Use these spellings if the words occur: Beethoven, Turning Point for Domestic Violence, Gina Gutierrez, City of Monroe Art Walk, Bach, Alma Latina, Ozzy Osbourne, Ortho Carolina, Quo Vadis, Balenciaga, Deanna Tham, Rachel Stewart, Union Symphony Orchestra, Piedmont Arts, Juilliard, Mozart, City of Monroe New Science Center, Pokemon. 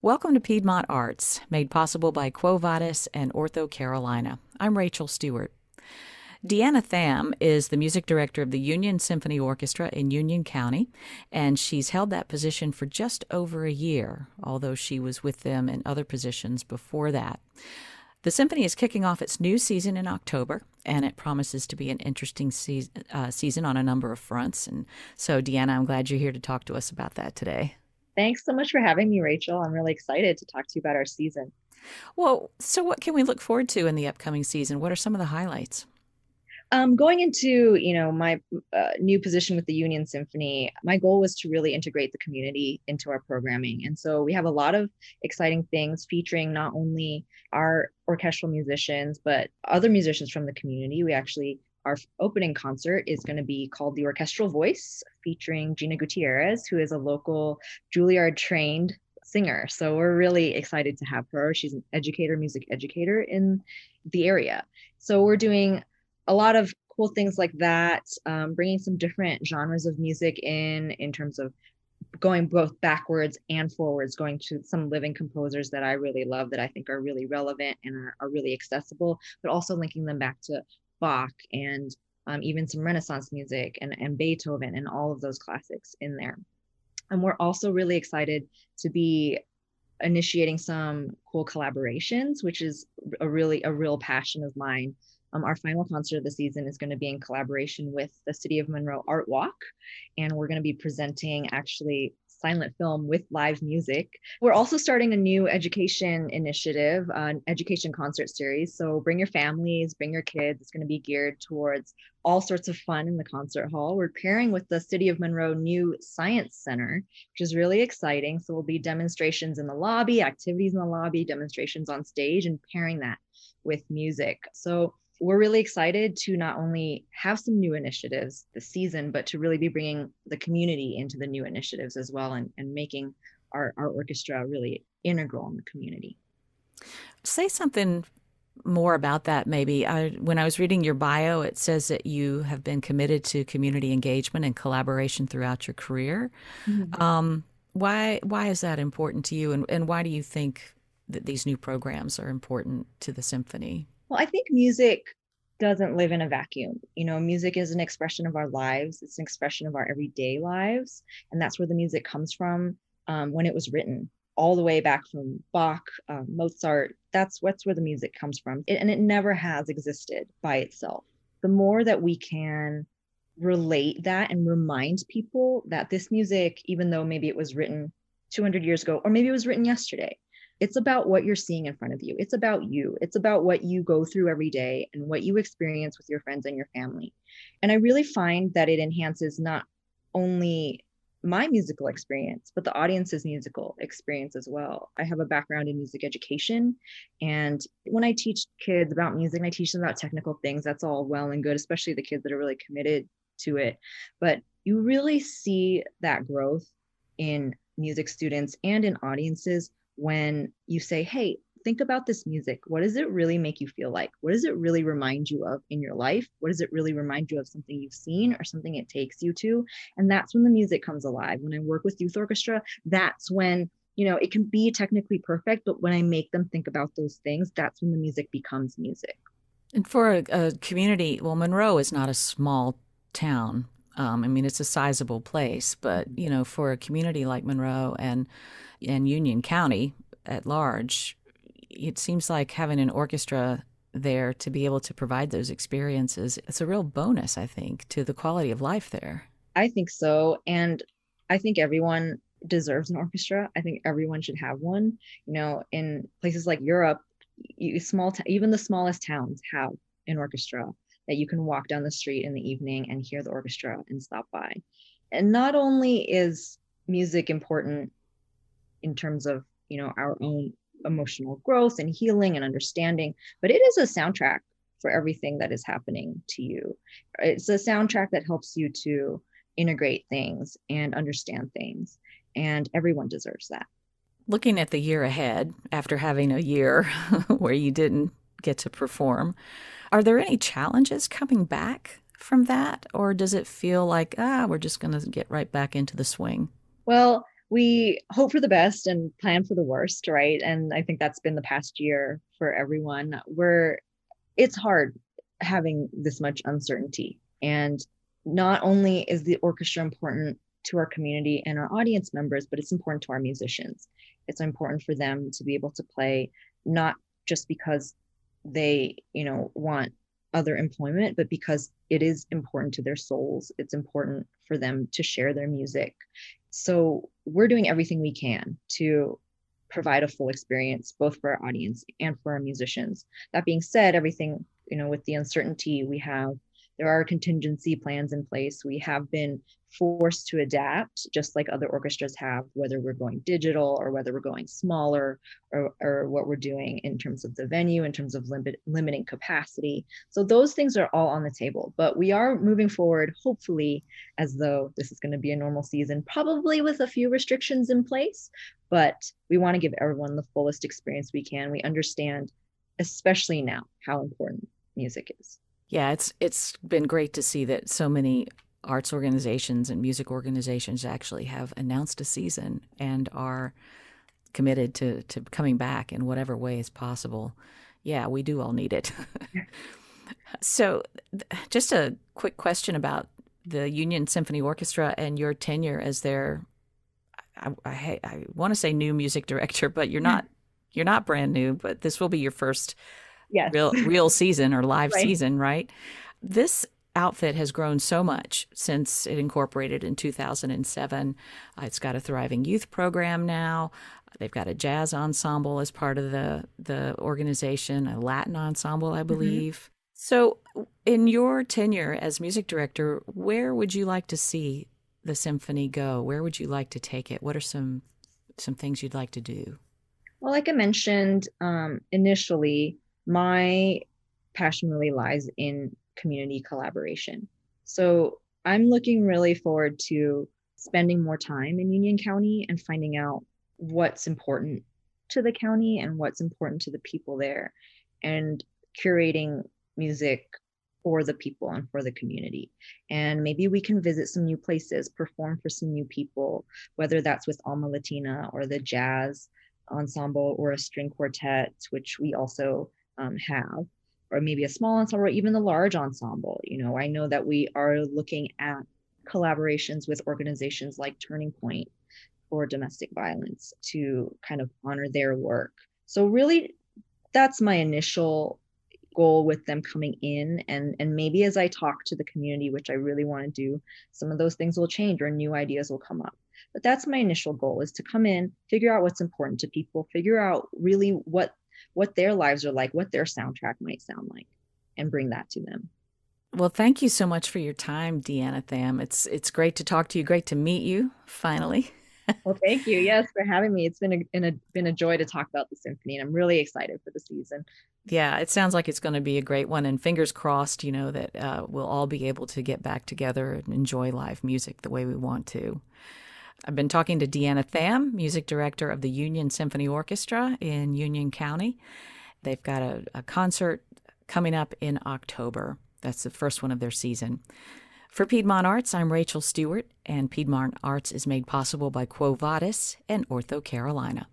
Welcome to Piedmont Arts, made possible by Quo Vadis and Ortho Carolina. I'm Rachel Stewart. Deanna Tham is the music director of the Union Symphony Orchestra in Union County, and she's held that position for just over a year, although she was with them in other positions before that. The symphony is kicking off its new season in October, and it promises to be an interesting season on a number of fronts. And so, Deanna, I'm glad you're here to talk to us about that today. Thanks so much for having me, Rachel. I'm really excited to talk to you about our season. Well, so what can we look forward to in the upcoming season? What are some of the highlights? Going into, my new position with the Union Symphony, my goal was to really integrate the community into our programming. And so we have a lot of exciting things featuring not only our orchestral musicians, but other musicians from the community. Our opening concert is going to be called The Orchestral Voice, featuring Gina Gutierrez, who is a local Juilliard trained singer. So we're really excited to have her. She's an music educator in the area. So we're doing a lot of cool things like that, bringing some different genres of music in terms of going both backwards and forwards, going to some living composers that I really love, that I think are really relevant and are really accessible, but also linking them back to Bach and even some Renaissance music and Beethoven and all of those classics in there. And we're also really excited to be initiating some cool collaborations, which is a real passion of mine. Our final concert of the season is going to be in collaboration with the City of Monroe Art Walk, and we're going to be presenting actually silent film with live music. We're also starting a new education initiative, an education concert series. So bring your families, bring your kids. It's going to be geared towards all sorts of fun in the concert hall. We're pairing with the City of Monroe New Science Center, which is really exciting. So we'll be demonstrations in the lobby, activities in the lobby, demonstrations on stage, and pairing that with music. So we're really excited to not only have some new initiatives this season, but to really be bringing the community into the new initiatives as well, and making our orchestra really integral in the community. Say something more about that, maybe. When I was reading your bio, it says that you have been committed to community engagement and collaboration throughout your career. Mm-hmm. Why is that important to you, and why do you think that these new programs are important to the symphony? Well, I think music doesn't live in a vacuum. Music is an expression of our lives. It's an expression of our everyday lives. And that's where the music comes from when it was written, all the way back from Bach, Mozart. That's where the music comes from. It never has existed by itself. The more that we can relate that and remind people that this music, even though maybe it was written 200 years ago, or maybe it was written yesterday, it's about what you're seeing in front of you. It's about you. It's about what you go through every day and what you experience with your friends and your family. And I really find that it enhances not only my musical experience, but the audience's musical experience as well. I have a background in music education. And when I teach kids about music and I teach them about technical things, that's all well and good, especially the kids that are really committed to it. But you really see that growth in music students and in audiences when you say, hey, think about this music. What does it really make you feel like? What does it really remind you of in your life? What does it really remind you of, something you've seen or something it takes you to? And that's when the music comes alive. When I work with youth orchestra, that's when, it can be technically perfect, but when I make them think about those things, that's when the music becomes music. And for a community, Monroe is not a small town. It's a sizable place, but, for a community like Monroe and Union County at large, it seems like having an orchestra there to be able to provide those experiences, it's a real bonus, I think, to the quality of life there. I think so. And I think everyone deserves an orchestra. I think everyone should have one. In places like Europe, even the smallest towns have an orchestra that you can walk down the street in the evening and hear the orchestra and stop by. And not only is music important in terms of, our own emotional growth and healing and understanding, but it is a soundtrack for everything that is happening to you. It's a soundtrack that helps you to integrate things and understand things, and everyone deserves that. Looking at the year ahead, after having a year where you didn't get to perform, are there any challenges coming back from that? Or does it feel like, we're just going to get right back into the swing? Well, we hope for the best and plan for the worst, right? And I think that's been the past year for everyone. It's hard having this much uncertainty. And not only is the orchestra important to our community and our audience members, but it's important to our musicians. It's important for them to be able to play, not just because they, want other employment, but because it is important to their souls. It's important for them to share their music. So we're doing everything we can to provide a full experience, both for our audience and for our musicians. That being said, everything, with the uncertainty we have, there are contingency plans in place. We have been forced to adapt, just like other orchestras have, whether we're going digital or whether we're going smaller, or what we're doing in terms of the venue, in terms of limiting capacity. So those things are all on the table, but we are moving forward, hopefully, as though this is going to be a normal season, probably with a few restrictions in place, but we want to give everyone the fullest experience we can. We understand, especially now, how important music is. Yeah, it's been great to see that so many arts organizations and music organizations actually have announced a season and are committed to coming back in whatever way is possible. Yeah, we do all need it. So just a quick question about the Union Symphony Orchestra and your tenure as their, I want to say new music director, but you're not brand new, but this will be your first real season or live season, right? This outfit has grown so much since it incorporated in 2007. It's got a thriving youth program now. They've got a jazz ensemble as part of the organization, a Latin ensemble, I believe. Mm-hmm. So in your tenure as music director, where would you like to see the symphony go? Where would you like to take it? What are some things you'd like to do? Well, like I mentioned initially, my passion really lies in community collaboration. So I'm looking really forward to spending more time in Union County and finding out what's important to the county and what's important to the people there, and curating music for the people and for the community. And maybe we can visit some new places, perform for some new people, whether that's with Alma Latina or the jazz ensemble or a string quartet, which we also have, or maybe a small ensemble, or even the large ensemble. I know that we are looking at collaborations with organizations like Turning Point for Domestic Violence to kind of honor their work. So really, that's my initial goal with them coming in. And maybe as I talk to the community, which I really want to do, some of those things will change or new ideas will come up. But that's my initial goal, is to come in, figure out what's important to people, figure out really what their lives are like, what their soundtrack might sound like, and bring that to them. Well, thank you so much for your time, Deanna Tham. It's great to talk to you. Great to meet you, finally. Well, thank you. Yes, for having me. It's been a joy to talk about the symphony, and I'm really excited for the season. Yeah, it sounds like it's going to be a great one, and fingers crossed, that we'll all be able to get back together and enjoy live music the way we want to. I've been talking to Deanna Tham, music director of the Union Symphony Orchestra in Union County. They've got a concert coming up in October. That's the first one of their season. For Piedmont Arts, I'm Rachel Stewart, and Piedmont Arts is made possible by Quo Vadis and Ortho Carolina.